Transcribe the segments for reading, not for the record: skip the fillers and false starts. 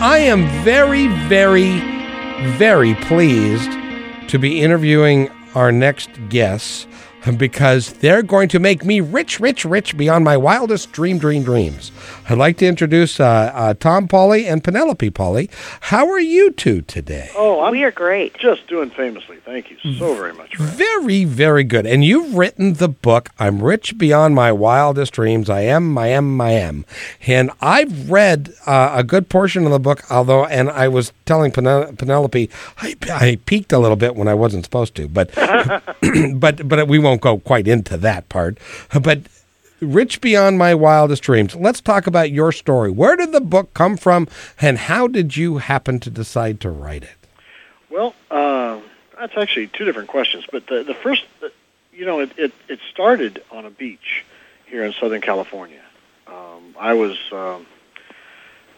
I am very, very, very pleased to be interviewing our next guests because they're going to make me rich, rich, rich beyond my wildest dreams. I'd like to introduce Tom Pauly and Penelope Pauly. How are you two today? Oh, we are great. Just doing famously. Thank you so very much. Very, very good. And you've written the book, I'm Rich Beyond My Wildest Dreams. I am. And I've read a good portion of the book, although, and I was telling Penelope, I peeked a little bit when I wasn't supposed to, but but we won't go quite into that part. But Rich Beyond My Wildest Dreams, let's talk about your story. Where did the book come from, and how did you happen to decide to write it? Well, that's actually two different questions. But the first, you know, it started on a beach here in Southern California. I was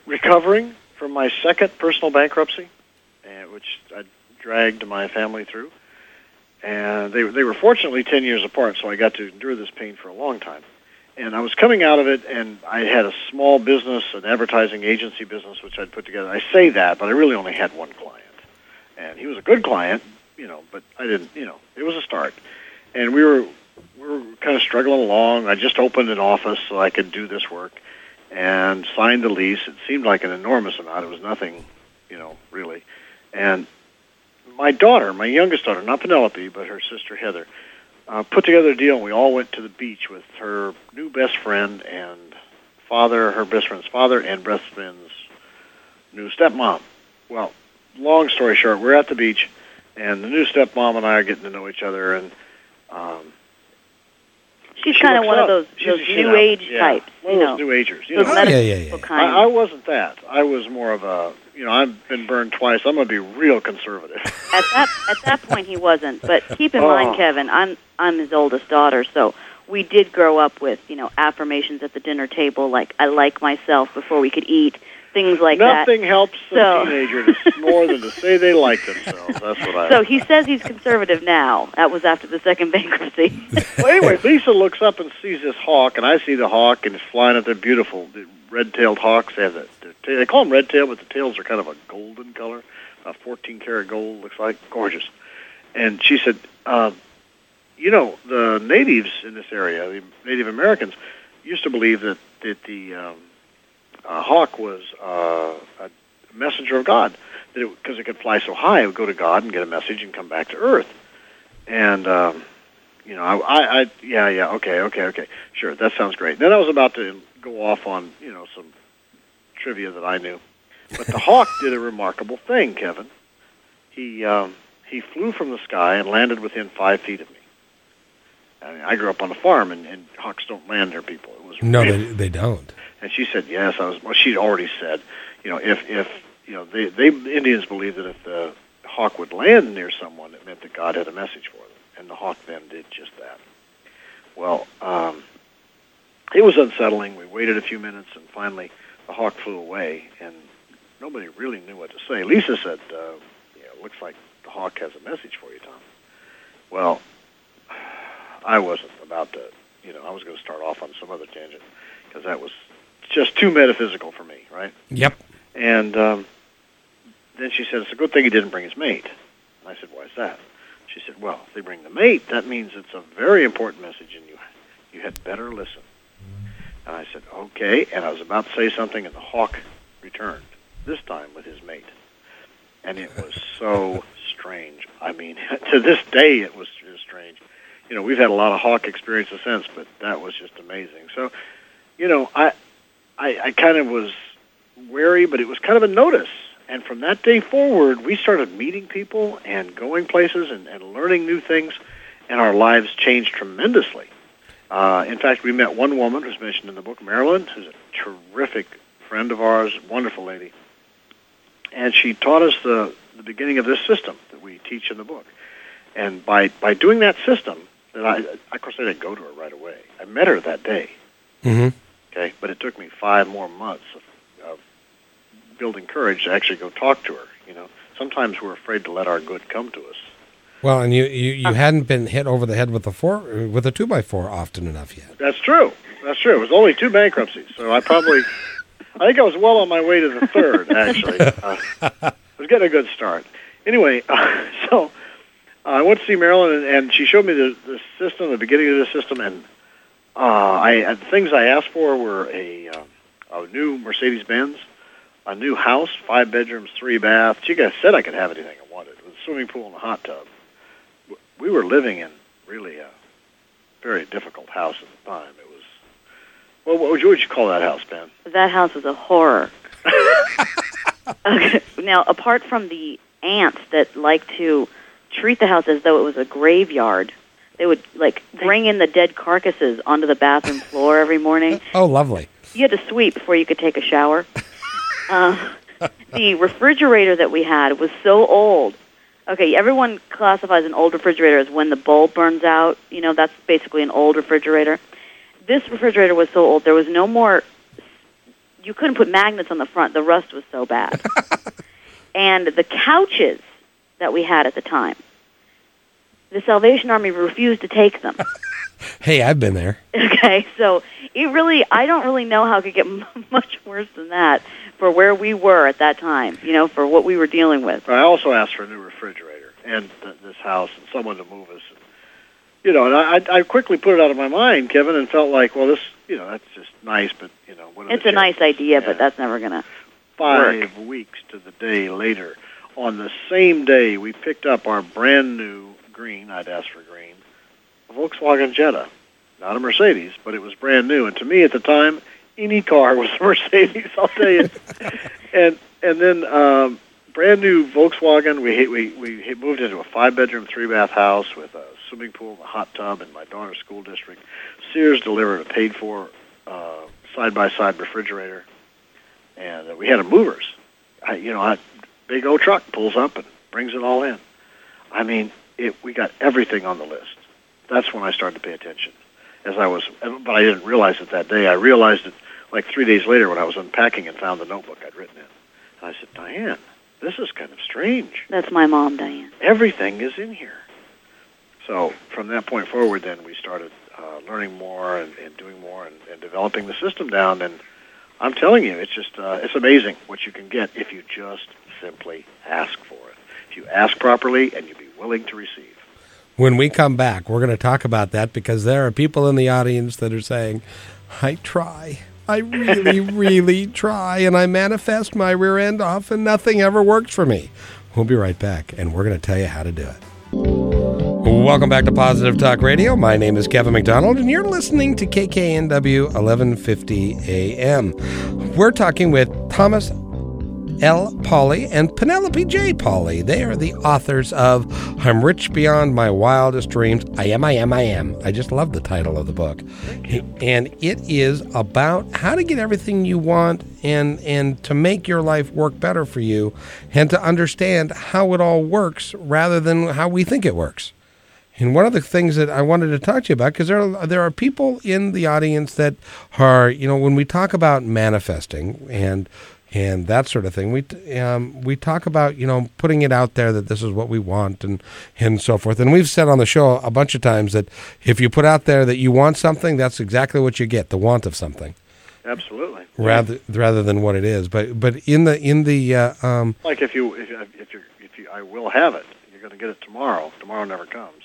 recovering from my second personal bankruptcy, which I dragged my family through. And they were fortunately 10 years apart, so I got to endure this pain for a long time. And I was coming out of it, and I had a small business, an advertising agency business, which I'd put together. I say that, but I really only had one client. And he was a good client, you know, but I didn't, you know, it was a start. And we were kind of struggling along. I just opened an office so I could do this work and signed the lease. It seemed like an enormous amount. It was nothing, you know, really. And my daughter, my youngest daughter, not Penelope, but her sister Heather, put together a deal, and we all went to the beach with her new best friend and father, her best friend's father, and best friend's new stepmom. Well, long story short, we're at the beach, and the new stepmom and I are getting to know each other, and she's kind of one of those new age types, one of those new agers. I wasn't that. I was more of a, you know, I've been burned twice. I'm going to be real conservative. At that point, he wasn't. But keep in mind, Kevin, I'm his oldest daughter, so we did grow up with, you know, affirmations at the dinner table, like I like myself before we could eat, things like that. Nothing helps a teenager more than to say they like themselves. That's what I. So he says he's conservative now. That was after the second bankruptcy. Well, anyway, Lisa looks up and sees this hawk, and I see the hawk, and it's flying at their beautiful. Red-tailed hawks, they call them red-tailed, but the tails are kind of a golden color, about 14-karat gold, looks like, gorgeous. And she said, you know, the natives in this area, the Native Americans, used to believe that the hawk was a messenger of God, because it could fly so high, it would go to God and get a message and come back to Earth. And you know, okay, sure, that sounds great. Then I was about to go off on, you know, some trivia that I knew. But the hawk did a remarkable thing, Kevin. He flew from the sky and landed within 5 feet of me. I mean, I grew up on a farm, and hawks don't land near people. It was they don't. And she said, yes, she'd already said, you know, if you know, the Indians believed that if the hawk would land near someone, it meant that God had a message for them. And the hawk then did just that. Well, it was unsettling. We waited a few minutes, and finally the hawk flew away, and nobody really knew what to say. Lisa said, yeah, looks like the hawk has a message for you, Tom. Well, I wasn't about to, you know, I was going to start off on some other tangent, because that was just too metaphysical for me, right? Yep. And then she said, it's a good thing he didn't bring his mate. And I said, why is that? She said, well, if they bring the mate, that means it's a very important message, and you had better listen. And I said, okay, and I was about to say something, and the hawk returned, this time with his mate. And it was so strange. I mean, to this day, it was just strange. You know, we've had a lot of hawk experiences since, but that was just amazing. So, you know, I kind of was wary, but it was kind of a notice. And from that day forward, we started meeting people and going places and learning new things, and our lives changed tremendously. In fact, we met one woman who's mentioned in the book, Marilyn, who's a terrific friend of ours, wonderful lady. And she taught us the beginning of this system that we teach in the book. And by doing that system, then of course, I didn't go to her right away. I met her that day. Mm-hmm. Okay, but it took me 5 more months of building courage to actually go talk to her. You know, sometimes we're afraid to let our good come to us. Well, and you hadn't been hit over the head with a 2x4 often enough yet. That's true. It was only 2 bankruptcies, so I think I was well on my way to the third. Actually, I was getting a good start. Anyway, so I went to see Marilyn, and she showed me the system, the beginning of the system, and the things I asked for were a new Mercedes-Benz, a new house, 5 bedrooms, 3 baths. She said I could have anything I wanted. It was a swimming pool and a hot tub. We were living in really a very difficult house at the time. It was, well, what would you call that house, Ben? That house was a horror. Okay. Now, apart from the ants that like to treat the house as though it was a graveyard, they would bring in the dead carcasses onto the bathroom floor every morning. Oh, lovely. You had to sweep before you could take a shower. The refrigerator that we had was so old. Okay, everyone classifies an old refrigerator as when the bulb burns out. You know, that's basically an old refrigerator. This refrigerator was so old, there was no more... You couldn't put magnets on the front. The rust was so bad. And the couches that we had at the time, the Salvation Army refused to take them. Hey, I've been there. Okay, so I don't really know how it could get much worse than that for where we were at that time, you know, for what we were dealing with. I also asked for a new refrigerator and this house and someone to move us. You know, and I quickly put it out of my mind, Kevin, and felt like, well, this, you know, that's just nice, but, you know, what are the chances? It's a nice idea, but that's never going to work. 5 weeks to the day later, on the same day, we picked up our brand new green, I'd asked for green, Volkswagen Jetta. Not a Mercedes, but it was brand new. And to me at the time, any car was a Mercedes, I'll tell you. And then brand new Volkswagen, we moved into a 5-bedroom, 3-bath house with a swimming pool, a hot tub in my daughter's school district. Sears delivered a paid-for side-by-side refrigerator. And we had a movers. A big old truck pulls up and brings it all in. I mean, we got everything on the list. That's when I started to pay attention. But I didn't realize it that day. I realized it like 3 days later when I was unpacking and found the notebook I'd written in. And I said, Diane, this is kind of strange. That's my mom, Diane. Everything is in here. So from that point forward, then we started learning more and doing more and developing the system down. And I'm telling you, it's just it's amazing what you can get if you just simply ask for it. If you ask properly and you be willing to receive. When we come back, we're going to talk about that because there are people in the audience that are saying, I try. I really, really try, and I manifest my rear end off, and nothing ever works for me. We'll be right back, and we're going to tell you how to do it. Welcome back to Positive Talk Radio. My name is Kevin McDonald, and you're listening to KKNW 1150 AM. We're talking with Thomas L. Pauly and Penelope J. Pauly. They are the authors of I'm Rich Beyond My Wildest Dreams. I am. I just love the title of the book. And it is about how to get everything you want and to make your life work better for you and to understand how it all works rather than how we think it works. And one of the things that I wanted to talk to you about, because there are people in the audience that are, you know, when we talk about manifesting and that sort of thing, we talk about, you know, putting it out there that this is what we want and so forth. And we've said on the show a bunch of times that if you put out there that you want something, that's exactly what you get, the want of something. Absolutely. Rather than what it is. But in the like if you I will have it, you're going to get it tomorrow. Tomorrow never comes.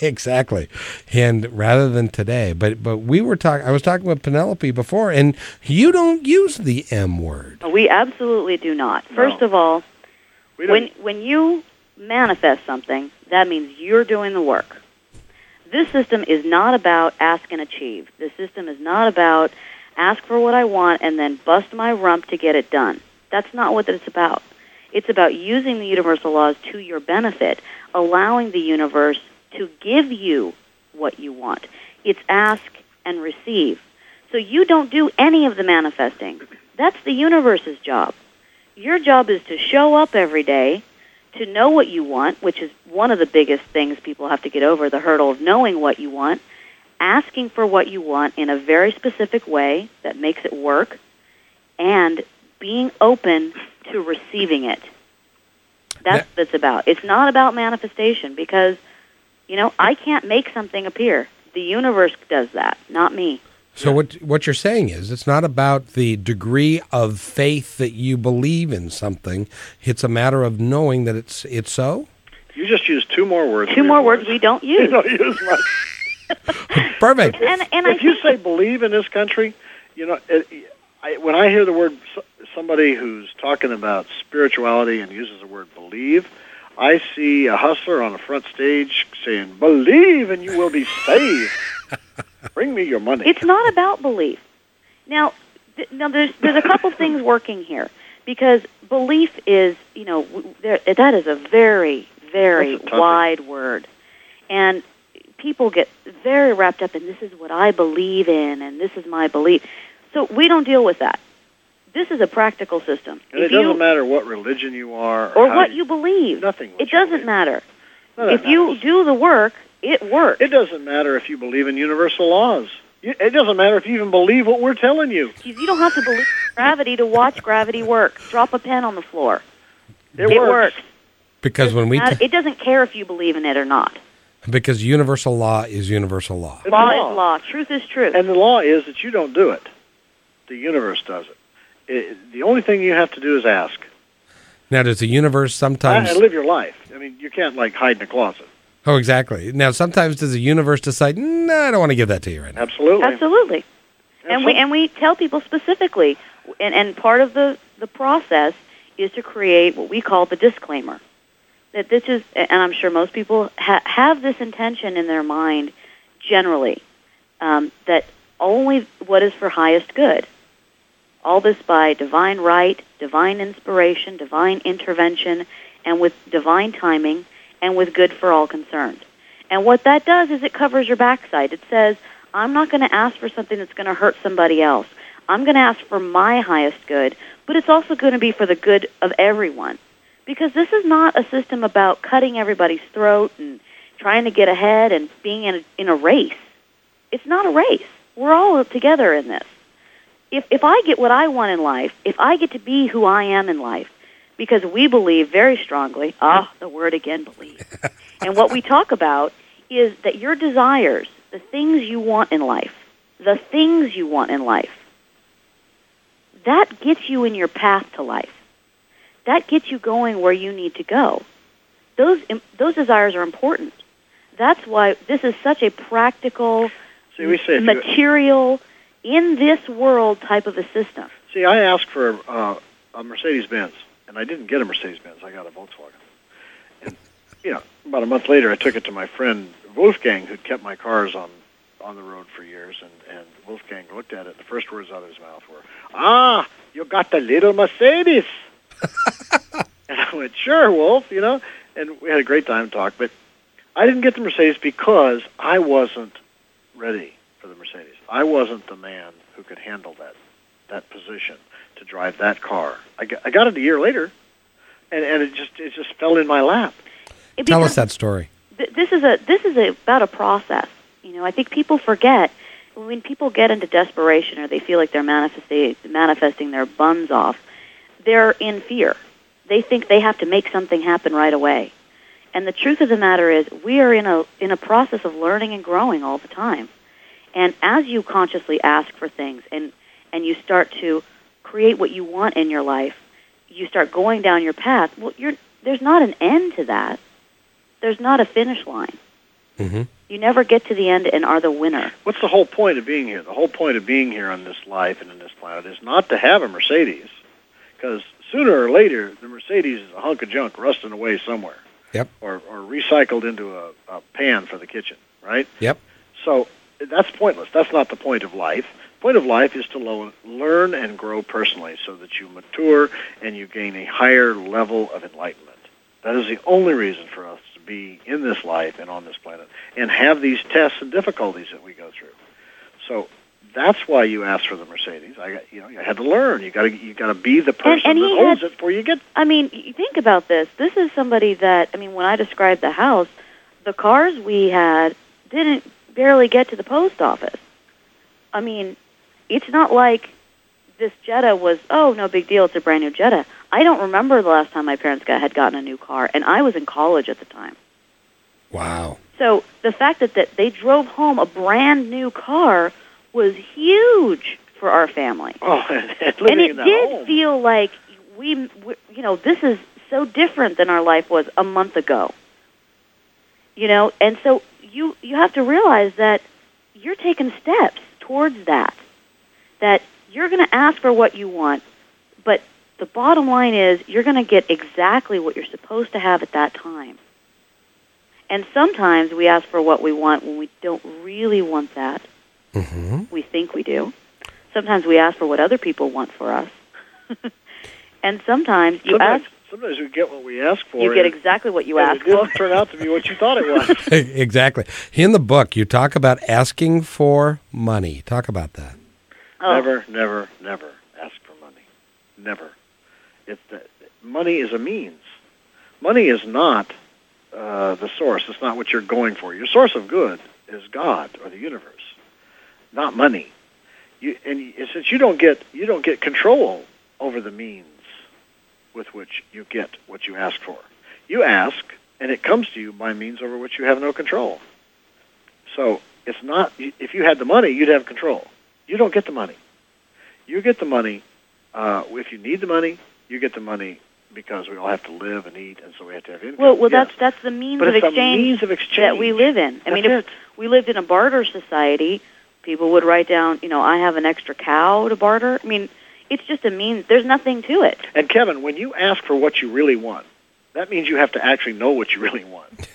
Exactly. And rather than today, but I was talking with Penelope before, and you don't use the M word. We absolutely do not. First of all, when you manifest something, that means you're doing the work. This system is not about ask and achieve. This system is not about ask for what I want and then bust my rump to get it done. That's not what it's about. It's about using the universal laws to your benefit, allowing the universe to give you what you want. It's ask and receive. So you don't do any of the manifesting. That's the universe's job. Your job is to show up every day, to know what you want, which is one of the biggest things people have to get over, the hurdle of knowing what you want, asking for what you want in a very specific way that makes it work, and being open to receiving it. That's what it's about. It's not about manifestation because, you know, I can't make something appear. The universe does that, not me. So what you're saying is it's not about the degree of faith that you believe in something. It's a matter of knowing that it's so? You just used two more words. Two more words we don't use. We don't use much. Perfect. And if you say believe in this country, you know, when I hear the word, somebody who's talking about spirituality and uses the word believe, I see a hustler on the front stage saying, believe and you will be saved. Bring me your money. It's not about belief. Now, there's a couple things working here because belief is, you know, that is a very, very wide word. And people get very wrapped up in this is what I believe in and this is my belief. So we don't deal with that. This is a practical system. And it doesn't matter what religion you are. Or what you believe. Nothing. It doesn't matter. If you do the work, it works. It doesn't matter if you believe in universal laws. It doesn't matter if you even believe what we're telling you. You don't have to believe in gravity to watch gravity work. Drop a pen on the floor. It works. Because when we... It doesn't care if you believe in it or not. Because universal law is universal law. Law is law. Truth is truth. And the law is that you don't do it. The universe does it. The only thing you have to do is ask. Now, does the universe sometimes... I live your life. I mean, you can't, like, hide in a closet. Oh, exactly. Now, sometimes does the universe decide, I don't want to give that to you right now. Absolutely. And we tell people specifically, and part of the process is to create what we call the disclaimer. That this is, and I'm sure most people have this intention in their mind generally, that only what is for highest good. All this by divine right, divine inspiration, divine intervention, and with divine timing, and with good for all concerned. And what that does is it covers your backside. It says, I'm not going to ask for something that's going to hurt somebody else. I'm going to ask for my highest good, but it's also going to be for the good of everyone. Because this is not a system about cutting everybody's throat and trying to get ahead and being in a race. It's not a race. We're all together in this. If I get what I want in life, if I get to be who I am in life, because we believe very strongly, the word again, believe. And what we talk about is that your desires, the things you want in life, that gets you in your path to life. That gets you going where you need to go. Those desires are important. That's why this is such a practical, material... in this world type of a system. See, I asked for a Mercedes-Benz, and I didn't get a Mercedes-Benz. I got a Volkswagen. And, you know, about a month later, I took it to my friend Wolfgang, who'd kept my cars on the road for years, and Wolfgang looked at it, and the first words out of his mouth were, you got the little Mercedes. And I went, sure, Wolf, you know, and we had a great time to talk, but I didn't get the Mercedes because I wasn't ready for the Mercedes. I wasn't the man who could handle that position to drive that car. I got it a year later, and it just fell in my lap. Tell us that story. This is about a process. You know, I think people forget when people get into desperation or they feel like they're manifesting their buns off. They're in fear. They think they have to make something happen right away. And the truth of the matter is, we are in a process of learning and growing all the time. And as you consciously ask for things and you start to create what you want in your life, you start going down your path, well, there's not an end to that. There's not a finish line. Mm-hmm. You never get to the end and are the winner. What's the whole point of being here? The whole point of being here on this life and on this planet is not to have a Mercedes, because sooner or later, the Mercedes is a hunk of junk rusting away somewhere. Yep. Or recycled into a pan for the kitchen, right? Yep. So... that's pointless. That's not the point of life. The point of life is to learn and grow personally so that you mature and you gain a higher level of enlightenment. That is the only reason for us to be in this life and on this planet and have these tests and difficulties that we go through. So That's why you asked for the Mercedes. I had to learn. You got to be the person that owns it before you get. I mean, think about this. This is somebody that, I mean, when I described the house, the cars we had didn't barely get to the post office. I mean, it's not like this Jetta was, oh, no big deal, it's a brand new Jetta. I don't remember the last time my parents had gotten a new car, and I was in college at the time. Wow. So the fact that they drove home a brand new car was huge for our family. Oh, and it did home. Feel like we, you know, this is so different than our life was a month ago. You know, and so you have to realize that you're taking steps towards that you're going to ask for what you want, but the bottom line is you're going to get exactly what you're supposed to have at that time. And sometimes we ask for what we want when we don't really want that. Mm-hmm. We think we do. Sometimes we ask for what other people want for us. And sometimes we get what we ask for. You get exactly what you ask for. It didn't turn out to be what you thought it was. Exactly. In the book, you talk about asking for money. Talk about that. Oh. Never, never, never ask for money. Never. Money is a means. Money is not the source. It's not what you're going for. Your source of good is God or the universe, not money. And since you don't get control over the means with which you get what you ask for. You ask, and it comes to you by means over which you have no control. So it's not, if you had the money, you'd have control. You don't get the money. You get the money, if you need the money, you get the money because we all have to live and eat, and so we have to have income. Well, that's the means of exchange that we live in. If we lived in a barter society, people would write down, you know, I have an extra cow to barter. I mean, it's just a means. There's nothing to it. And, Kevin, when you ask for what you really want, that means you have to actually know what you really want.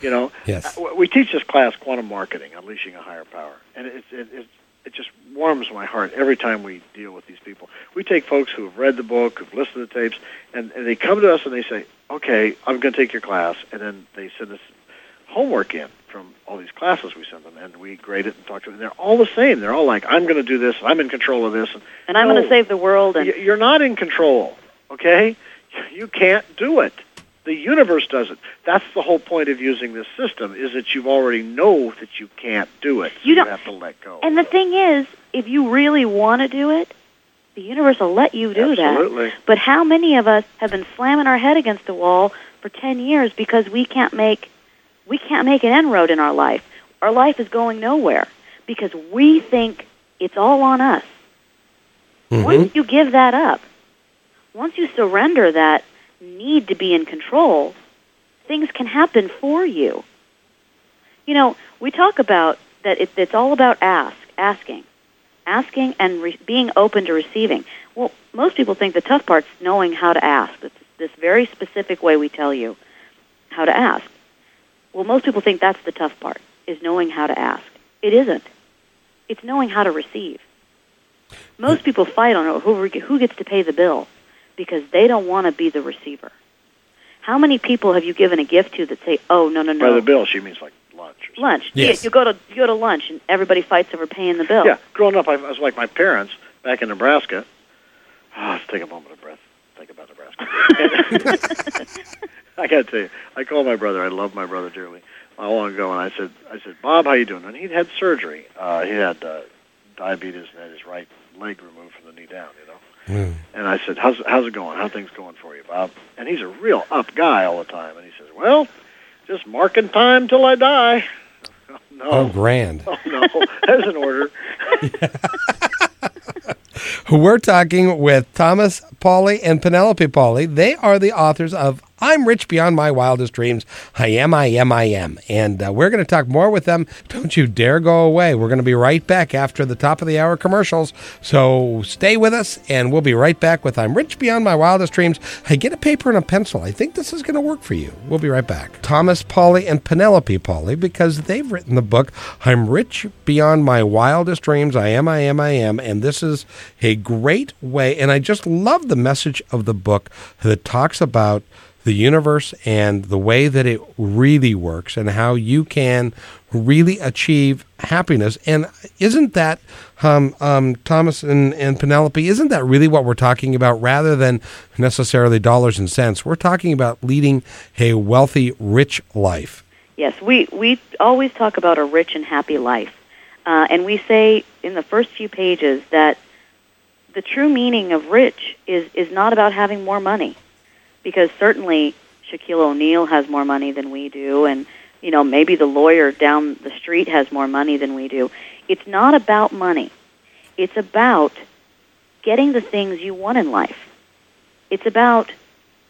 You know? Yes. We teach this class, Quantum Marketing, Unleashing a Higher Power. And it just warms my heart every time we deal with these people. We take folks who have read the book, who've listened to the tapes, and they come to us and they say, okay, I'm going to take your class. And then they send us homework in from all these classes we send them, and we grade it and talk to them, and they're all the same. They're all like, I'm going to do this, and I'm in control of this. And I'm going to save the world. And you're not in control, okay? You can't do it. The universe does it. That's the whole point of using this system, is that you already know that you can't do it. So you have to let go. And the thing is, if you really want to do it, the universe will let you do that. Absolutely. But how many of us have been slamming our head against the wall for 10 years because we can't make... We can't make an inroad in our life. Our life is going nowhere because we think it's all on us. Mm-hmm. Once you give that up, once you surrender that need to be in control, things can happen for you. You know, we talk about that it's all about asking and being open to receiving. Well, most people think the tough part's knowing how to ask. It's this very specific way we tell you how to ask. Well, most people think that's the tough part, is knowing how to ask. It isn't. It's knowing how to receive. Most people fight on who gets to pay the bill because they don't want to be the receiver. How many people have you given a gift to that say, oh, no. By the bill, she means like lunch. Lunch. Yes. Yeah, you go to lunch, and everybody fights over paying the bill. Yeah. Growing up, I was like my parents back in Nebraska. Oh, let's take a moment of breath. Think about Nebraska. I got to tell you, I called my brother. I love my brother dearly. Not long ago, and I said, Bob, how you doing? And he'd had surgery. He had diabetes and had his right leg removed from the knee down, you know. Mm. And I said, how's it going? How things going for you, Bob? And he's a real up guy all the time. And he says, well, just marking time till I die. No. Oh, grand. Oh, no. That's an order. We're talking with Thomas Pauly and Penelope Pauly. They are the authors of I'm Rich Beyond My Wildest Dreams. I am. And we're going to talk more with them. Don't you dare go away. We're going to be right back after the top of the hour commercials. So stay with us, and we'll be right back with I'm Rich Beyond My Wildest Dreams. Hey, get a paper and a pencil. I think this is going to work for you. We'll be right back. Thomas Pauly and Penelope Pauly, because they've written the book I'm Rich Beyond My Wildest Dreams. I am. And this is a great way. And I just love the message of the book that talks about the universe and the way that it really works and how you can really achieve happiness. And isn't that, Thomas and Penelope, isn't that really what we're talking about rather than necessarily dollars and cents? We're talking about leading a wealthy, rich life. Yes, we always talk about a rich and happy life. And we say in the first few pages that the true meaning of rich is not about having more money, because certainly Shaquille O'Neal has more money than we do, and you know, maybe the lawyer down the street has more money than we do. It's not about money. It's about getting the things you want in life. It's about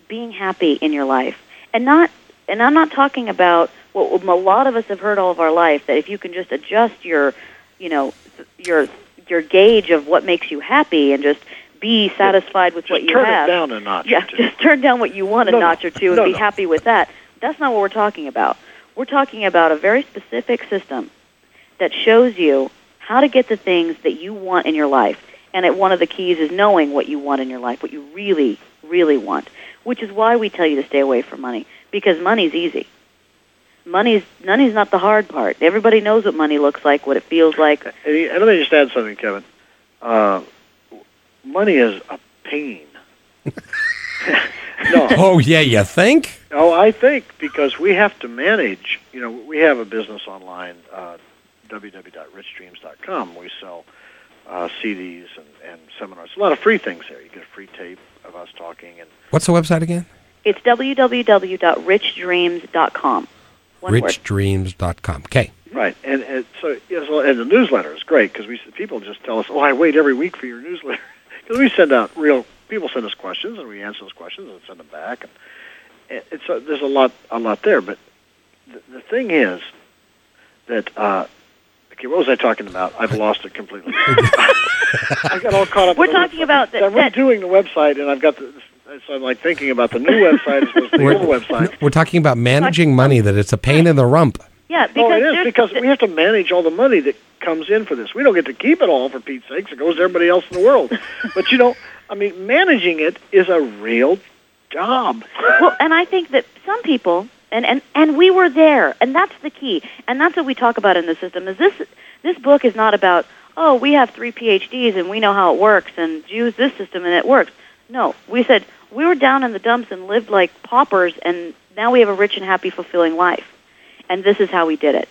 being happy in your life. And not, and I'm not talking about what a lot of us have heard all of our life, that if you can just adjust your, you know, your gauge of what makes you happy and just be satisfied with what you have. Just turn it down a notch or two. Yeah, just turn down what you want a notch or two and be happy with that. That's not what we're talking about. We're talking about a very specific system that shows you how to get the things that you want in your life. And that one of the keys is knowing what you want in your life, what you really, really want, which is why we tell you to stay away from money, because money's easy. Money's not the hard part. Everybody knows what money looks like, what it feels like. And let me just add something, Kevin. Money is a pain. No. Oh, yeah, you think? Oh, I think, because we have to manage. You know, we have a business online, www.richdreams.com. We sell CDs and seminars. A lot of free things there. You get a free tape of us talking. And what's the website again? It's www.richdreams.com. richdreams.com. Okay. Right. And so, and the newsletter is great, because people just tell us, oh, I wait every week for your newsletter. Because we send out real... People send us questions, and we answer those questions and send them back. And it's there's a lot there. But the thing is that, okay, what was I talking about? I've lost it completely. I got all caught up. We're talking about that. I'm redoing the website, and I've got the... So I'm like thinking about the new website as well as the old website. We're talking about managing money, that it's a pain in the rump. Yeah, because we have to manage all the money that comes in for this. We don't get to keep it all, for Pete's sakes. It goes to everybody else in the world. But, you know, I mean, managing it is a real job. Well, and I think that some people, and we were there, and that's the key, and that's what we talk about in the system, is this book is not about, oh, we have 3 PhDs and we know how it works and use this system and it works. No, we said we were down in the dumps and lived like paupers, and now we have a rich and happy, fulfilling life, and this is how we did it.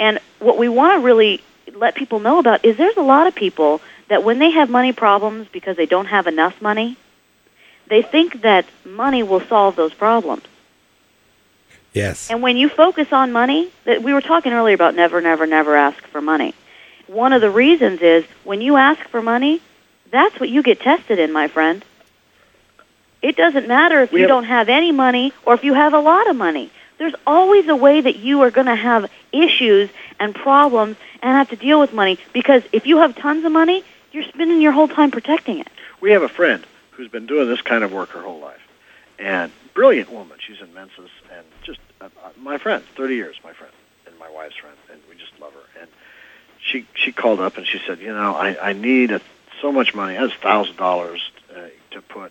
And what we want to really let people know about is there's a lot of people that when they have money problems because they don't have enough money, they think that money will solve those problems. Yes. And when you focus on money, that we were talking earlier about never, never, never ask for money. One of the reasons is when you ask for money, that's what you get tested in, my friend. It doesn't matter if you don't have any money or if you have a lot of money. There's always a way that you are going to have issues and problems and have to deal with money, because if you have tons of money, you're spending your whole time protecting it. We have a friend who's been doing this kind of work her whole life, and brilliant woman. She's in Mensa's, and just my friend, 30 years, my friend, and my wife's friend, and we just love her. And she called up and she said, you know, I need so much money. I have $1,000 to put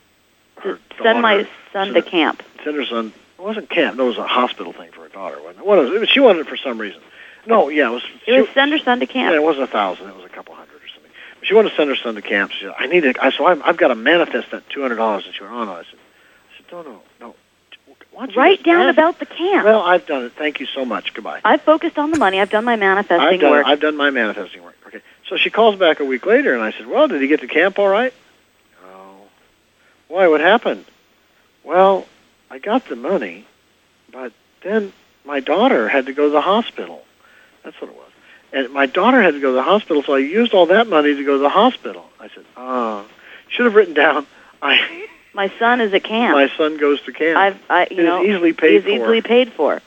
her daughter. Send my son to camp. Send her son. It wasn't camp. No, it was a hospital thing for her daughter, wasn't it? She wanted it for some reason. No, yeah, it was... It was send her son to camp. Yeah, it wasn't $1,000. It was a couple hundred or something. But she wanted to send her son to camp. She said, I've got to manifest that $200. And she went, oh, no. I said, no. Why don't you write down about the camp. Well, I've done it. Thank you so much. Goodbye. I've focused on the money. I've done my manifesting work. I've done my manifesting work. Okay. So she calls back a week later, and I said, well, did he get to camp all right? No. Why? What happened? Well, I got the money, but then my daughter had to go to the hospital. That's what it was. And my daughter had to go to the hospital, so I used all that money to go to the hospital. I said, should have written down, my son is at camp. My son goes to camp. He's easily paid for.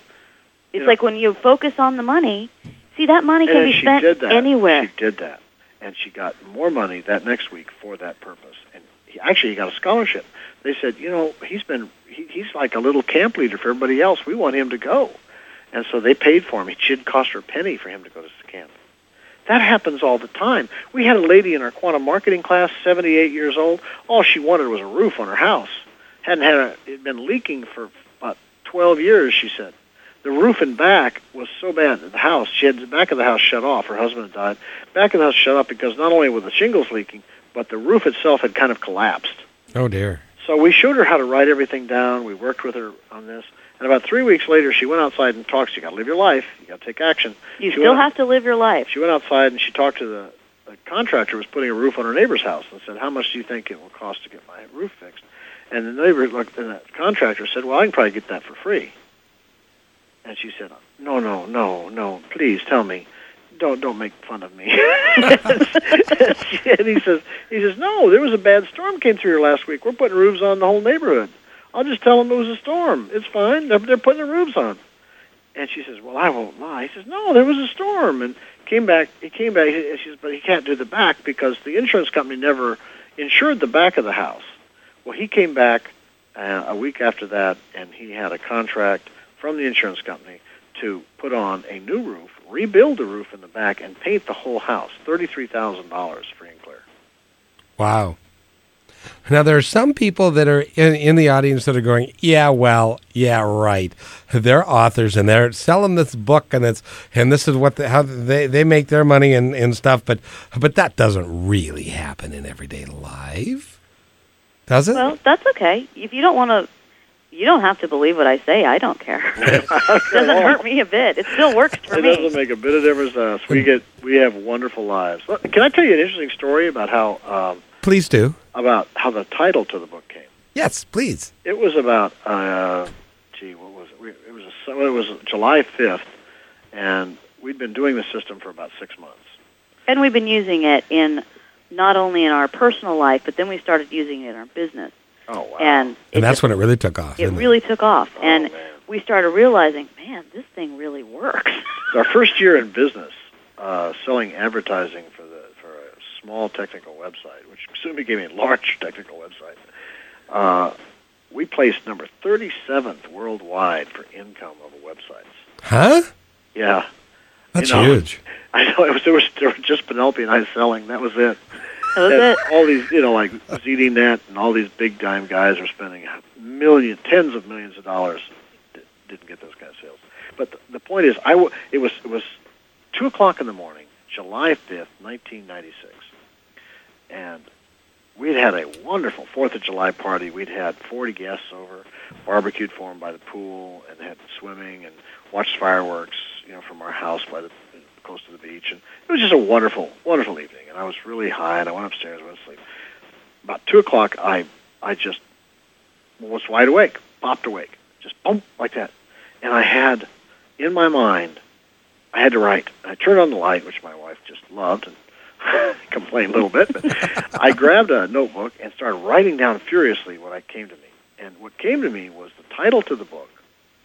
It's like when you focus on the money, see, that money can be spent anywhere. She did that, and she got more money that next week for that purpose. And he got a scholarship. They said, you know, he's like a little camp leader for everybody else. We want him to go. And so they paid for him. It didn't cost her a penny for him to go to camp. That happens all the time. We had a lady in our quantum marketing class, 78 years old. All she wanted was a roof on her house. Hadn't had it had been leaking for 12 years, she said. The roof and back was so bad that the house, she had the back of the house shut off. Her husband had died. Back of the house shut off because not only were the shingles leaking, but the roof itself had kind of collapsed. Oh, dear. So we showed her how to write everything down. We worked with her on this. And about 3 weeks later, she went outside and talked. You got to live your life. You got to take action. You still have to live your life. She went outside and she talked to the contractor who was putting a roof on her neighbor's house and said, how much do you think it will cost to get my roof fixed? And the neighbor looked, and the contractor said, well, I can probably get that for free. And she said, no, please tell me. Don't make fun of me. And he says, no, there was a bad storm came through here last week. We're putting roofs on the whole neighborhood. I'll just tell them it was a storm. It's fine. They're putting the roofs on. And she says, well, I won't lie. He says, no, there was a storm. And he came back, and she says, but he can't do the back because the insurance company never insured the back of the house. Well, he came back a week after that, and he had a contract from the insurance company to put on a new roof, rebuild the roof in the back, and paint the whole house. $33,000 free and clear. Wow. Now, there are some people that are in the audience that are going, yeah, right. They're authors, and they're selling this book, and this is how they make their money and stuff, but that doesn't really happen in everyday life, does it? Well, that's okay. If you don't want to... You don't have to believe what I say. I don't care. It doesn't hurt me a bit. It still works for me. It doesn't make a bit of difference to us. We have wonderful lives. Can I tell you an interesting story about how... please do. About how the title to the book came. Yes, please. It was about... what was it? It was July 5th, and we'd been doing the system for about 6 months. And we've been using it in not only in our personal life, but then we started using it in our business. Oh, wow. And that's when it really took off. It really took off. And we started realizing, this thing really works. Our first year in business, selling advertising for a small technical website, which soon became a large technical website, we placed number 37th worldwide for income level websites. Huh? Yeah. That's huge. I know. There were just Penelope and I selling. That was it. All these, like ZDNet and all these big-time guys are spending tens of millions of dollars. Didn't get those kind of sales. But the point is, it was 2 o'clock in the morning, July 5th, 1996. And we'd had a wonderful 4th of July party. We'd had 40 guests over, barbecued for them by the pool, and had swimming and watched fireworks, from our house by the close to the beach, and it was just a wonderful, wonderful evening, and I was really high, and I went upstairs, went to sleep. About 2 o'clock, I just was wide awake, popped awake, just boom, like that, and I had, in my mind, I had to write. I turned on the light, which my wife just loved, and complained a little bit, but I grabbed a notebook and started writing down furiously what came to me, and what came to me was the title to the book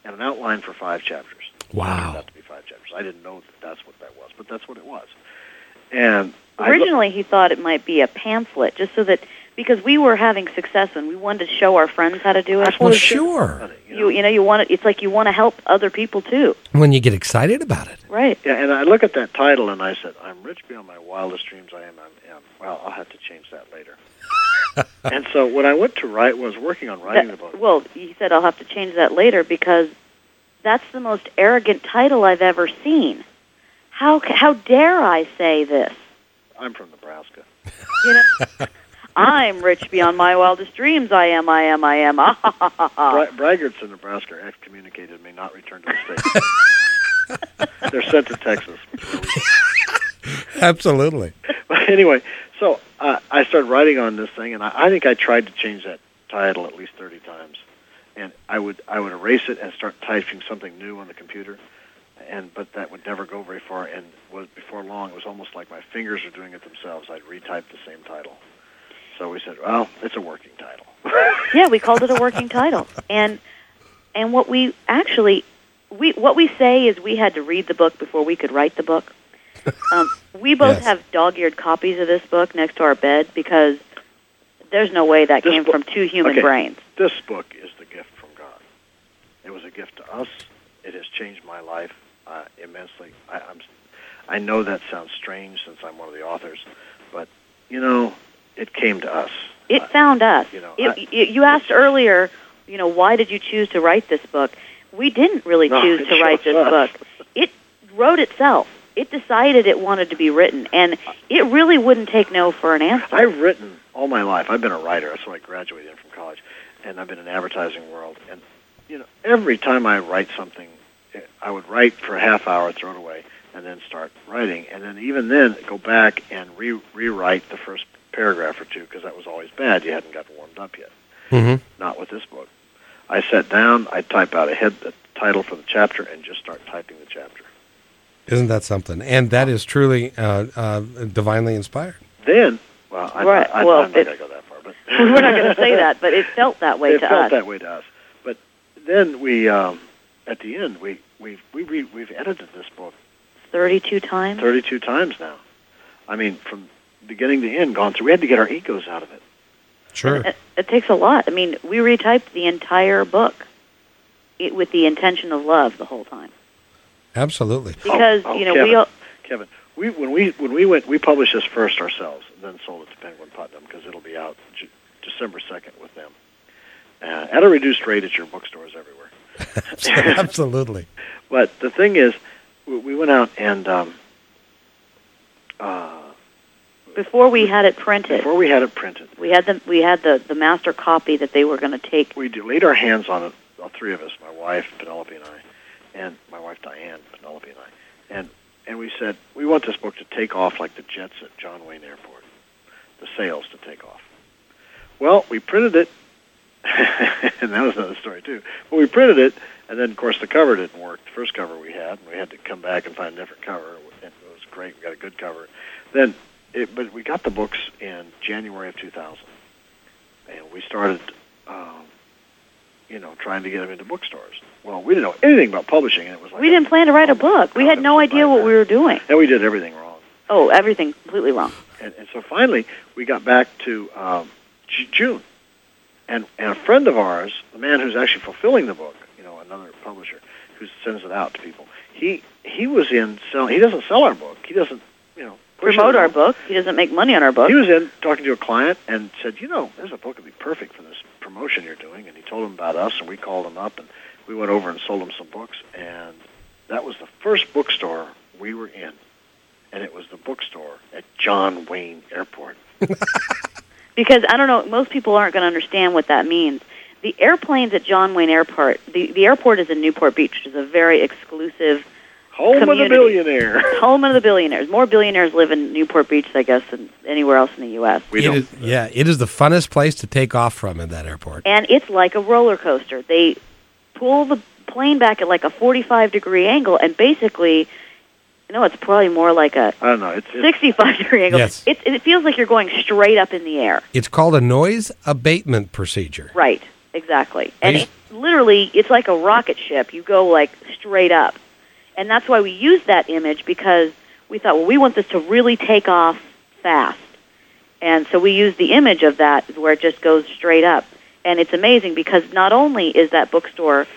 and an outline for 5 chapters. Wow. It had to be 5 chapters. I didn't know that's what that was, but that's what it was. And originally he thought it might be a pamphlet, just so that, because we were having success and we wanted to show our friends how to do it. Well, sure. You want to, it's like you want to help other people too. When you get excited about it. Right. Yeah, and I look at that title and I said, I'm rich beyond my wildest dreams. I am. Well, I'll have to change that later. And so when I went to write, was working on writing the book. Well, he said, I'll have to change that later because... That's the most arrogant title I've ever seen. How dare I say this? I'm from Nebraska. I'm rich beyond my wildest dreams. I am. Braggarts in Nebraska excommunicated me, not returned to the state. They're sent to Texas. Absolutely. But anyway, so I started writing on this thing, and I think I tried to change that title at least 30 times. And I would erase it and start typing something new on the computer, but that would never go very far. And before long, it was almost like my fingers were doing it themselves. I'd retype the same title. So we said, well, it's a working title. Yeah, we called it a working title. And what we actually what we say is we had to read the book before we could write the book. We both have dog-eared copies of this book next to our bed because there's no way that came from two human brains. This book is the gift from God. It was a gift to us. It has changed my life immensely. I know that sounds strange since I'm one of the authors, but, it came to us. It found us. You asked earlier, you know, why did you choose to write this book? We didn't really choose to write this book. It wrote itself. It decided it wanted to be written, and it really wouldn't take no for an answer. I've written all my life. I've been a writer. That's why I graduated from college, and I've been in the advertising world. And, you know, every time I write something, I would write for a half hour, throw it away, and then start writing. And then even then, go back and rewrite the first paragraph or two, because that was always bad. You hadn't gotten warmed up yet. Mm-hmm. Not with this book. I sat down, I'd type out the title for the chapter, and just start typing the chapter. Isn't that something? And that is truly divinely inspired. Then, well, I'm not going to go that far. But we're not going to say that, but it felt that way to us. It felt that way to us. But then we, at the end, we've edited this book. 32 times? 32 times now. I mean, from beginning to end, gone through. We had to get our egos out of it. Sure. It takes a lot. I mean, we retyped the entire book with the intention of love the whole time. Absolutely. Because, you know, Kevin, we published this first ourselves and then sold it to Penguin Putnam, because it'll be out December 2nd with them. At a reduced rate at your bookstores everywhere. Absolutely. But the thing is, we went out and... before we had it printed. We had the master copy that they were going to take. We laid our hands on it, all three of us, my wife, Penelope, and I. And my wife, Diane, Penelope, and I. And we said, we want this book to take off like the jets at John Wayne Airport. The sales to take off. Well, we printed it. And that was another story, too. But we printed it, and then, of course, the cover didn't work. The first cover we had, and we had to come back and find a different cover. And it was great. We got a good cover. Then, but we got the books in January of 2000. And we started... trying to get them into bookstores. Well, we didn't know anything about publishing, and it was like... We didn't plan to write a book. We had no idea what we were doing. And we did everything wrong. Oh, everything completely wrong. And so finally, we got back to June. And a friend of ours, the man who's actually fulfilling the book, you know, another publisher who sends it out to people, he was in... He doesn't sell our book. He doesn't, promote our book. He doesn't make money on our book. He was in talking to a client and said, there's a book that would be perfect for this promotion you're doing. And he told him about us, and we called him up, and we went over and sold him some books. And that was the first bookstore we were in. And it was the bookstore at John Wayne Airport. Because, I don't know, most people aren't going to understand what that means. The airplanes at John Wayne Airport, the airport is in Newport Beach, which is a very exclusive community. Home of the billionaires. Home of the billionaires. More billionaires live in Newport Beach, I guess, than anywhere else in the U.S. It is the funnest place to take off from in that airport. And it's like a roller coaster. They pull the plane back at like a 45-degree angle, and basically, it's probably more like a 65-degree angle. Yes. It feels like you're going straight up in the air. It's called a noise abatement procedure. Right, exactly. And literally, it's like a rocket ship. You go like straight up. And that's why we used that image, because we thought, we want this to really take off fast. And so we used the image of that where it just goes straight up. And it's amazing, because not only is that bookstore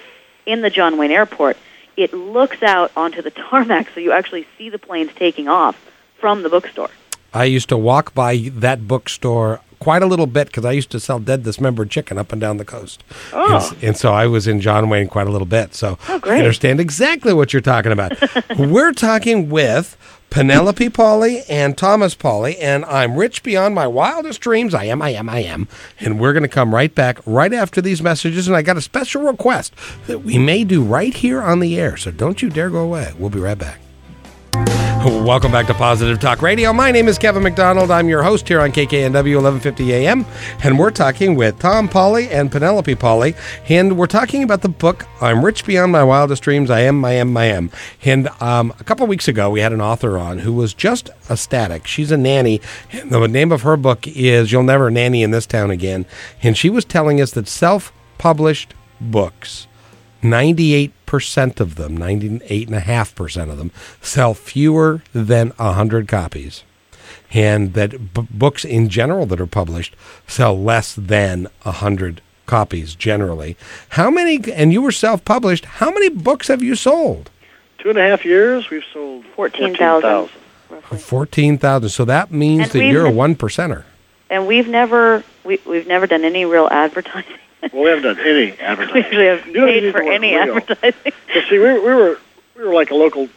in the John Wayne Airport, it looks out onto the tarmac, so you actually see the planes taking off from the bookstore. I used to walk by that bookstore quite a little bit, because I used to sell dead dismembered chicken up and down the coast. Oh. And so I was in John Wayne quite a little bit. So I understand exactly what you're talking about. We're talking with Penelope Pauly and Thomas Pauly, and I'm Rich Beyond My Wildest Dreams. I am. And we're going to come right back right after these messages. And I got a special request that we may do right here on the air. So don't you dare go away. We'll be right back. Welcome back to Positive Talk Radio. My name is Kevin McDonald. I'm your host here on KKNW 1150 AM, and we're talking with Tom Pauly and Penelope Pauly, and we're talking about the book I'm Rich Beyond My Wildest Dreams. I am. And a couple weeks ago, we had an author on who was just ecstatic. She's a nanny, and the name of her book is You'll Never Nanny in This Town Again, and she was telling us that self-published books, 98% of them, 98.5% of them, sell fewer than 100 copies. And that books in general that are published sell less than 100 copies generally. How many, and you were self-published, how many books have you sold? 2.5 years, we've sold 14,000. 14,000. So that means that you're a one percenter. And we've never done any real advertising. Well, we haven't done any advertising. We haven't paid for any advertising. Well, see, we were like a local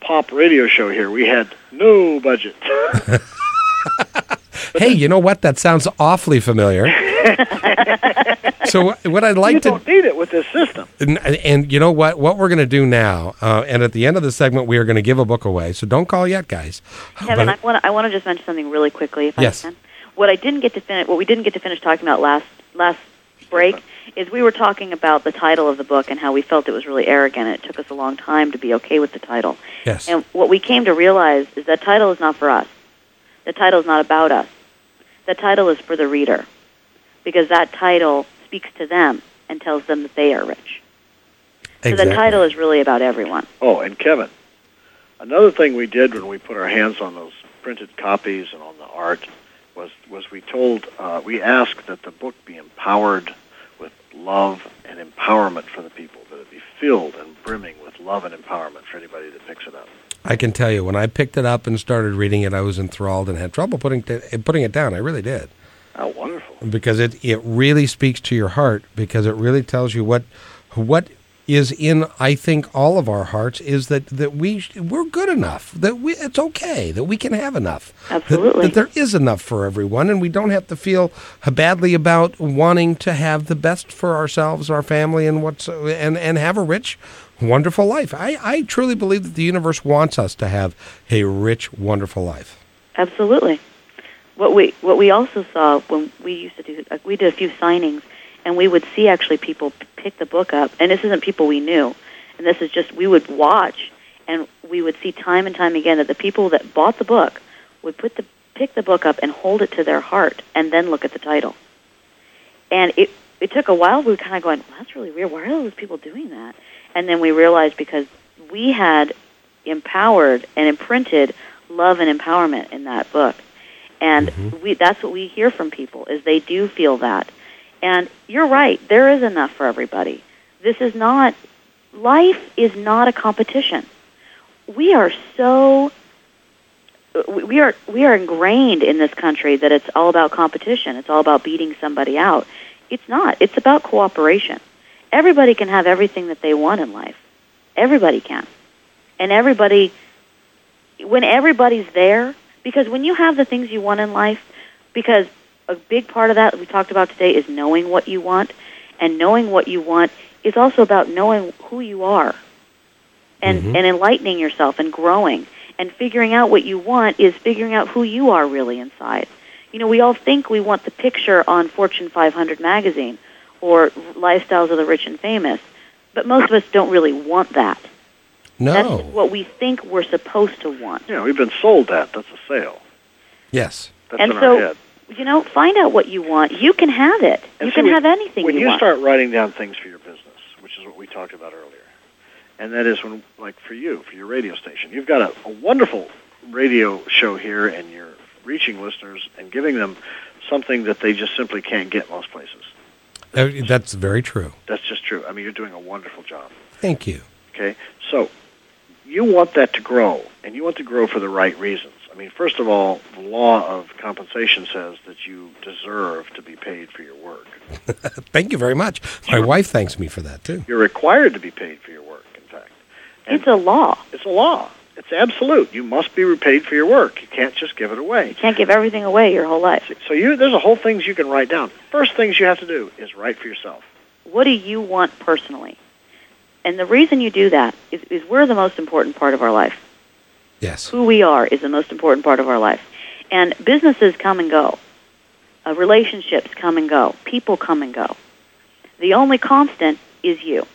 pop radio show here. We had no budget. Hey, you know what? That sounds awfully familiar. So what I'd like to... You don't need it with this system. And you know what? What we're going to do now, and at the end of the segment, we are going to give a book away. So don't call yet, guys. Kevin, but, I want to just mention something really quickly, if I can. What we didn't get to finish talking about last break is we were talking about the title of the book and how we felt it was really arrogant. It took us a long time to be okay with the title. Yes. And what we came to realize is that title is not for us. The title is not about us. The title is for the reader, because that title speaks to them and tells them that they are rich. Exactly. So the title is really about everyone. Oh, and Kevin, another thing we did when we put our hands on those printed copies and on the art was we asked that the book be empowered with love and empowerment for the people, that it be filled and brimming with love and empowerment for anybody that picks it up. I can tell you, when I picked it up and started reading it, I was enthralled and had trouble putting it down. I really did. Oh, wonderful. Because it really speaks to your heart, because it really tells you what is in, I think, all of our hearts, is that we're good enough, it's okay, that we can have enough. Absolutely. That there is enough for everyone, and we don't have to feel badly about wanting to have the best for ourselves, our family, and have a rich, wonderful life. I truly believe that the universe wants us to have a rich, wonderful life. Absolutely. What we also saw when we used to do, we did a few signings, and we would see actually people pick the book up, and this isn't people we knew, and this is just, we would watch, and we would see time and time again that the people that bought the book would pick the book up and hold it to their heart, and then look at the title. And it took a while. We were kind of going, well, that's really weird. Why are all those people doing that? And then we realized because we had empowered and imprinted love and empowerment in that book. And that's what we hear from people, is they do feel that. And you're right, there is enough for everybody. Life is not a competition. We are ingrained in this country that it's all about competition. It's all about beating somebody out. It's not. It's about cooperation. Everybody can have everything that they want in life. Everybody can. And when everybody's there, because when you have the things you want in life, because a big part of that we talked about today is knowing what you want, and knowing what you want is also about knowing who you are and enlightening yourself and growing, and figuring out what you want is figuring out who you are really inside. You know, we all think we want the picture on Fortune 500 magazine or Lifestyles of the Rich and Famous, but most of us don't really want that. No. That's what we think we're supposed to want. Yeah, we've been sold that. That's a sale. Yes. That's in our head. You know, find out what you want. You can have it. You can have anything you want. When you start writing down things for your business, which is what we talked about earlier, and that is when, like for you, for your radio station, you've got a wonderful radio show here, and you're reaching listeners and giving them something that they just simply can't get most places. That's very true. That's just true. I mean, you're doing a wonderful job. Thank you. Okay? So you want that to grow, and you want to grow for the right reasons. I mean, first of all, the law of compensation says that you deserve to be paid for your work. Thank you very much. My wife thanks me for that, too. You're required to be paid for your work, in fact. And it's a law. It's a law. It's absolute. You must be repaid for your work. You can't just give it away. You can't give everything away your whole life. So there's a whole things you can write down. First things you have to do is write for yourself. What do you want personally? And the reason you do that is we're the most important part of our life. Yes. Who we are is the most important part of our life. And businesses come and go. Relationships come and go. People come and go. The only constant is you.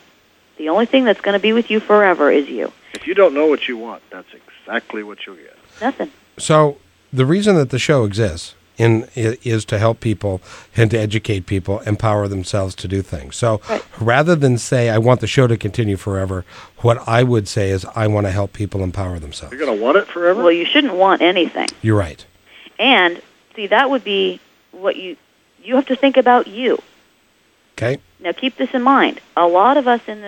The only thing that's going to be with you forever is you. If you don't know what you want, that's exactly what you'll get. Nothing. So the reason that the show exists is to help people and to educate people, empower themselves to do things. So Rather than say, I want the show to continue forever, what I would say is I want to help people empower themselves. You're going to want it forever? Well, you shouldn't want anything. You're right. And, see, that would be what you have to think about you. Okay. Now, keep this in mind. A lot of us in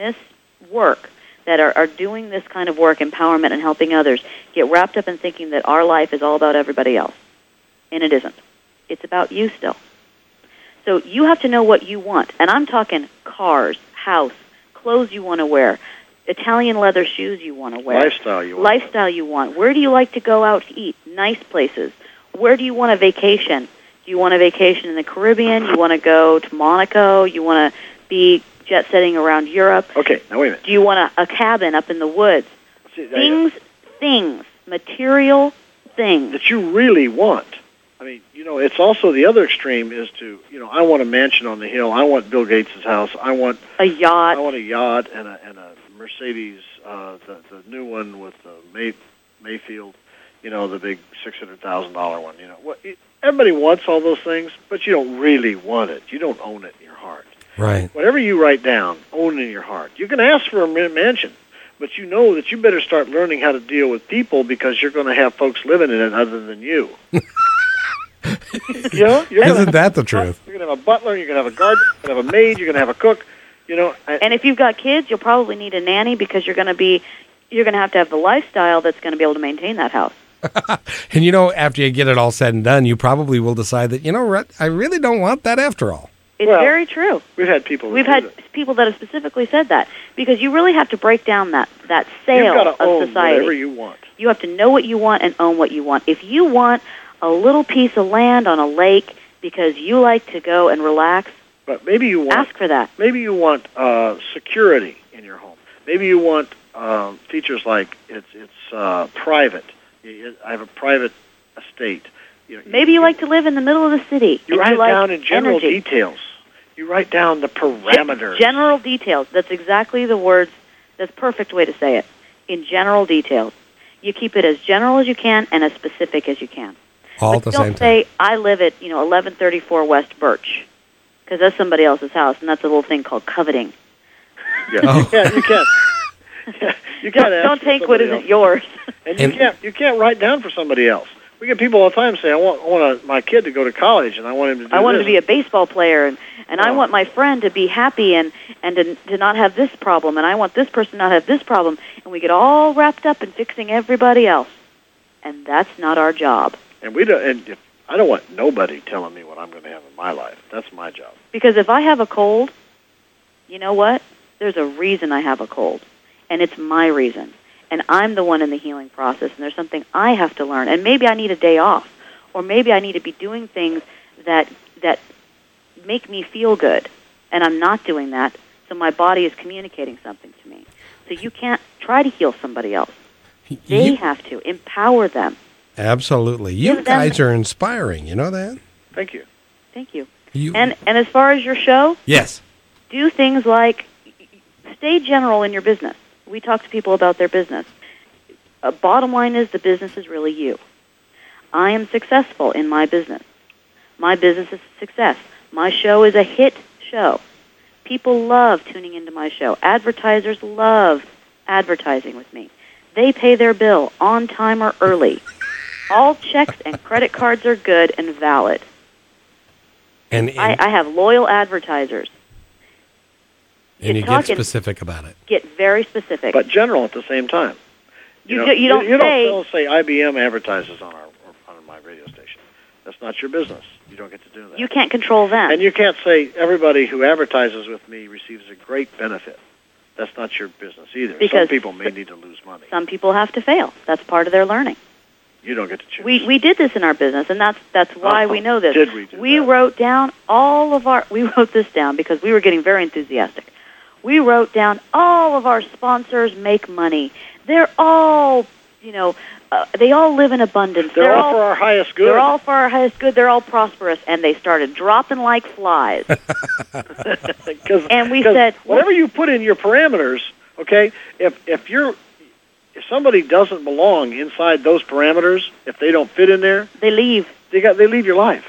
this work that are doing this kind of work, empowerment and helping others, get wrapped up in thinking that our life is all about everybody else. And it isn't. It's about you still. So you have to know what you want. And I'm talking cars, house, clothes you want to wear, Italian leather shoes you want to wear. Lifestyle you want. Where do you like to go out to eat? Nice places. Where do you want a vacation? Do you want a vacation in the Caribbean? You want to go to Monaco? You want to be jet-setting around Europe? Okay, now wait a minute. Do you want a cabin up in the woods? See, things, material things. That you really want. I mean, you know, it's also the other extreme is to, you know, I want a mansion on the hill. I want Bill Gates' house. I want a yacht. I want a yacht and a Mercedes, the new one with the Mayfield, you know, the big $600,000 one. You know, everybody wants all those things, but you don't really want it. You don't own it in your heart. Right. Whatever you write down, own it in your heart. You can ask for a mansion, but you know that you better start learning how to deal with people because you're going to have folks living in it other than you. You know, isn't that the truth? You're going to have a butler, you're going to have a gardener, you're going to have a maid, you're going to have a cook. You know, and if you've got kids, you'll probably need a nanny because you're going to have the lifestyle that's going to be able to maintain that house. And you know, after you get it all said and done, you probably will decide that, you know, I really don't want that after all. It's very true. We've had people that have specifically said that because you really have to break down that sale of society. You've got to own whatever you want. You have to know what you want and own what you want. If you want a little piece of land on a lake because you like to go and relax. But maybe you want ask for that. Maybe you want security in your home. Maybe you want features like it's private. I have a private estate. You know, maybe you like to live in the middle of the city. You write down in general details. You write down the parameters. General details. That's exactly the words. That's the perfect way to say it. In general details, you keep it as general as you can and as specific as you can. All at the same time. Don't say I live at 1134 West Birch. Because that's somebody else's house, and that's a little thing called coveting. Yeah, oh. You can't. Don't take what isn't yours. And you can't write down for somebody else. We get people all the time saying, "I want my kid to go to college, and I want him to do this. I want him to be a baseball player, and I want my friend to be happy and to not have this problem, and I want this person to not have this problem." And we get all wrapped up in fixing everybody else, and that's not our job. And we don't. And I don't want nobody telling me what I'm going to have in my life. That's my job. Because if I have a cold, you know what? There's a reason I have a cold, and it's my reason. And I'm the one in the healing process, and there's something I have to learn. And maybe I need a day off, or maybe I need to be doing things that make me feel good, and I'm not doing that, so my body is communicating something to me. So you can't try to heal somebody else. They have to empower them. Absolutely. You guys are inspiring. You know that? Thank you. Thank you. And as far as your show? Yes. Do things like stay general in your business. We talk to people about their business. Bottom line is the business is really you. I am successful in my business. My business is a success. My show is a hit show. People love tuning into my show. Advertisers love advertising with me. They pay their bill on time or early. All checks and credit cards are good and valid. And I have loyal advertisers. And you get specific about it. Get very specific. But general at the same time. You don't say IBM advertises on my radio station. That's not your business. You don't get to do that. You can't control them. And you can't say everybody who advertises with me receives a great benefit. That's not your business either. Because some people may need to lose money. Some people have to fail. That's part of their learning. You don't get to choose. We did this in our business, and that's why we know this. Did we do we that? Wrote down all of our... We wrote this down because we were getting very enthusiastic. We wrote down all of our sponsors make money. They're all, they all live in abundance. They're all for our highest good. They're all for our highest good. They're all prosperous. And they started dropping like flies. And we said... Whatever you put in your parameters, okay, if somebody doesn't belong inside those parameters, if they don't fit in there, they leave. They leave your life.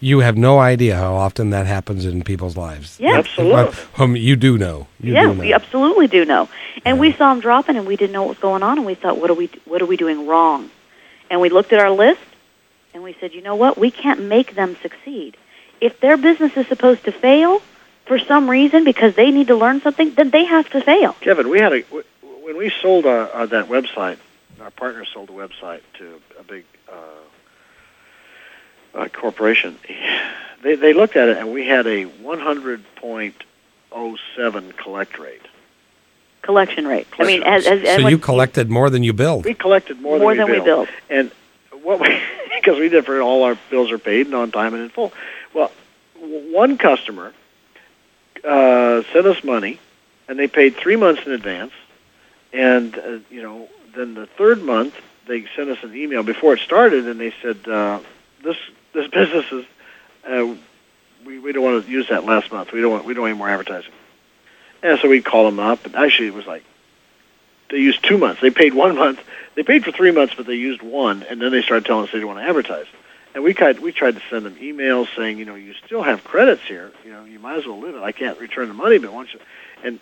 You have no idea how often that happens in people's lives. Yeah, absolutely. You do know. We absolutely do know. And we saw them dropping, and we didn't know what was going on, and we thought, what are we doing wrong? And we looked at our list, and we said, you know what? We can't make them succeed. If their business is supposed to fail for some reason because they need to learn something, then they have to fail. Kevin, we had when we sold that website, our partner sold the website to a big corporation, they looked at it, and we had a 100.07 collection rate. I mean, as you collected more than you billed. We collected more than we billed. And what we, because we did for all our bills are paid and on time and in full. Well, one customer sent us money, and they paid 3 months in advance, and then the third month they sent us an email before it started, and they said this business is we don't want to use that last month. We don't want any more advertising. And so we called them up, and actually it was like they used 2 months. They paid 1 month. They paid for 3 months, but they used one, and then they started telling us they didn't want to advertise. And we tried to send them emails saying, you still have credits here. You might as well live it. I can't return the money, but once you... And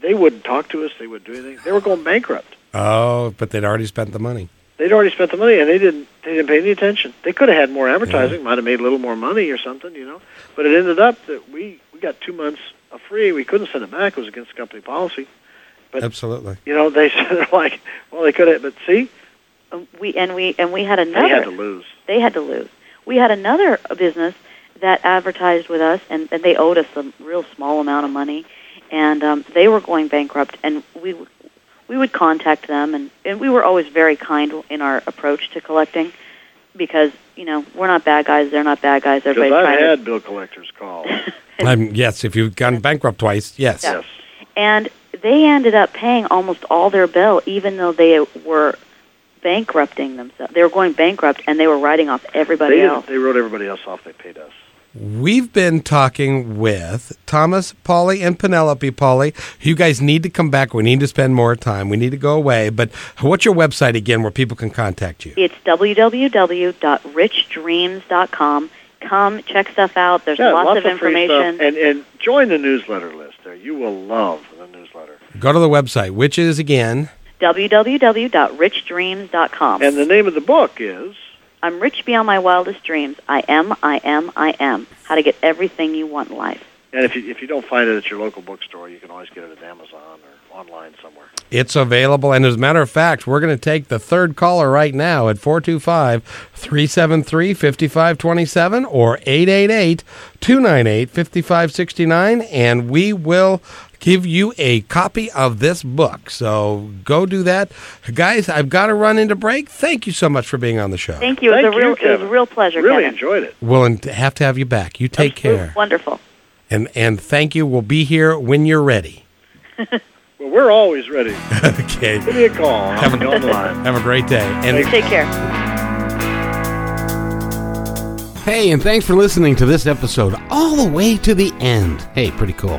they wouldn't talk to us. They wouldn't do anything. They were going bankrupt. Oh, but they'd already spent the money. And they didn't pay any attention. They could have had more advertising, might have made a little more money or something, But it ended up that we got 2 months of free. We couldn't send it back. It was against company policy. But, absolutely. They said, like, well, they could have, but see? We had another. They had to lose. We had another business that advertised with us, and they owed us a real small amount of money, and they were going bankrupt, and we would contact them, and we were always very kind in our approach to collecting because, we're not bad guys, they're not bad guys. Because I've had bill collectors call. Yes, if you've gone bankrupt twice, yes. Yeah. Yes. And they ended up paying almost all their bill, even though they were bankrupting themselves. They were going bankrupt, and they were writing off everybody else. They wrote everybody else off. They paid us. We've been talking with Thomas Pauly and Penelope Pauly. You guys need to come back. We need to spend more time. We need to go away. But what's your website again where people can contact you? It's www.richdreams.com. Come check stuff out. There's lots of information. Free stuff. And join the newsletter list there. You will love the newsletter. Go to the website, which is again www.richdreams.com. And the name of the book is? I'm Rich Beyond My Wildest Dreams. I am. How to get everything you want in life. And if you don't find it at your local bookstore, you can always get it at Amazon or online somewhere. It's available. And as a matter of fact, we're going to take the third caller right now at 425-373-5527 or 888-298-5569. And we will give you a copy of this book. So go do that. Guys, I've got to run into break. Thank you so much for being on the show. Thank you. It was a real pleasure, Kevin. Really enjoyed it. We'll have to have you back. You take care. Wonderful. And thank you. We'll be here when you're ready. Well, we're always ready. Okay. Give me a call. Have a great day. And take care. Hey, and thanks for listening to this episode all the way to the end. Hey, pretty cool.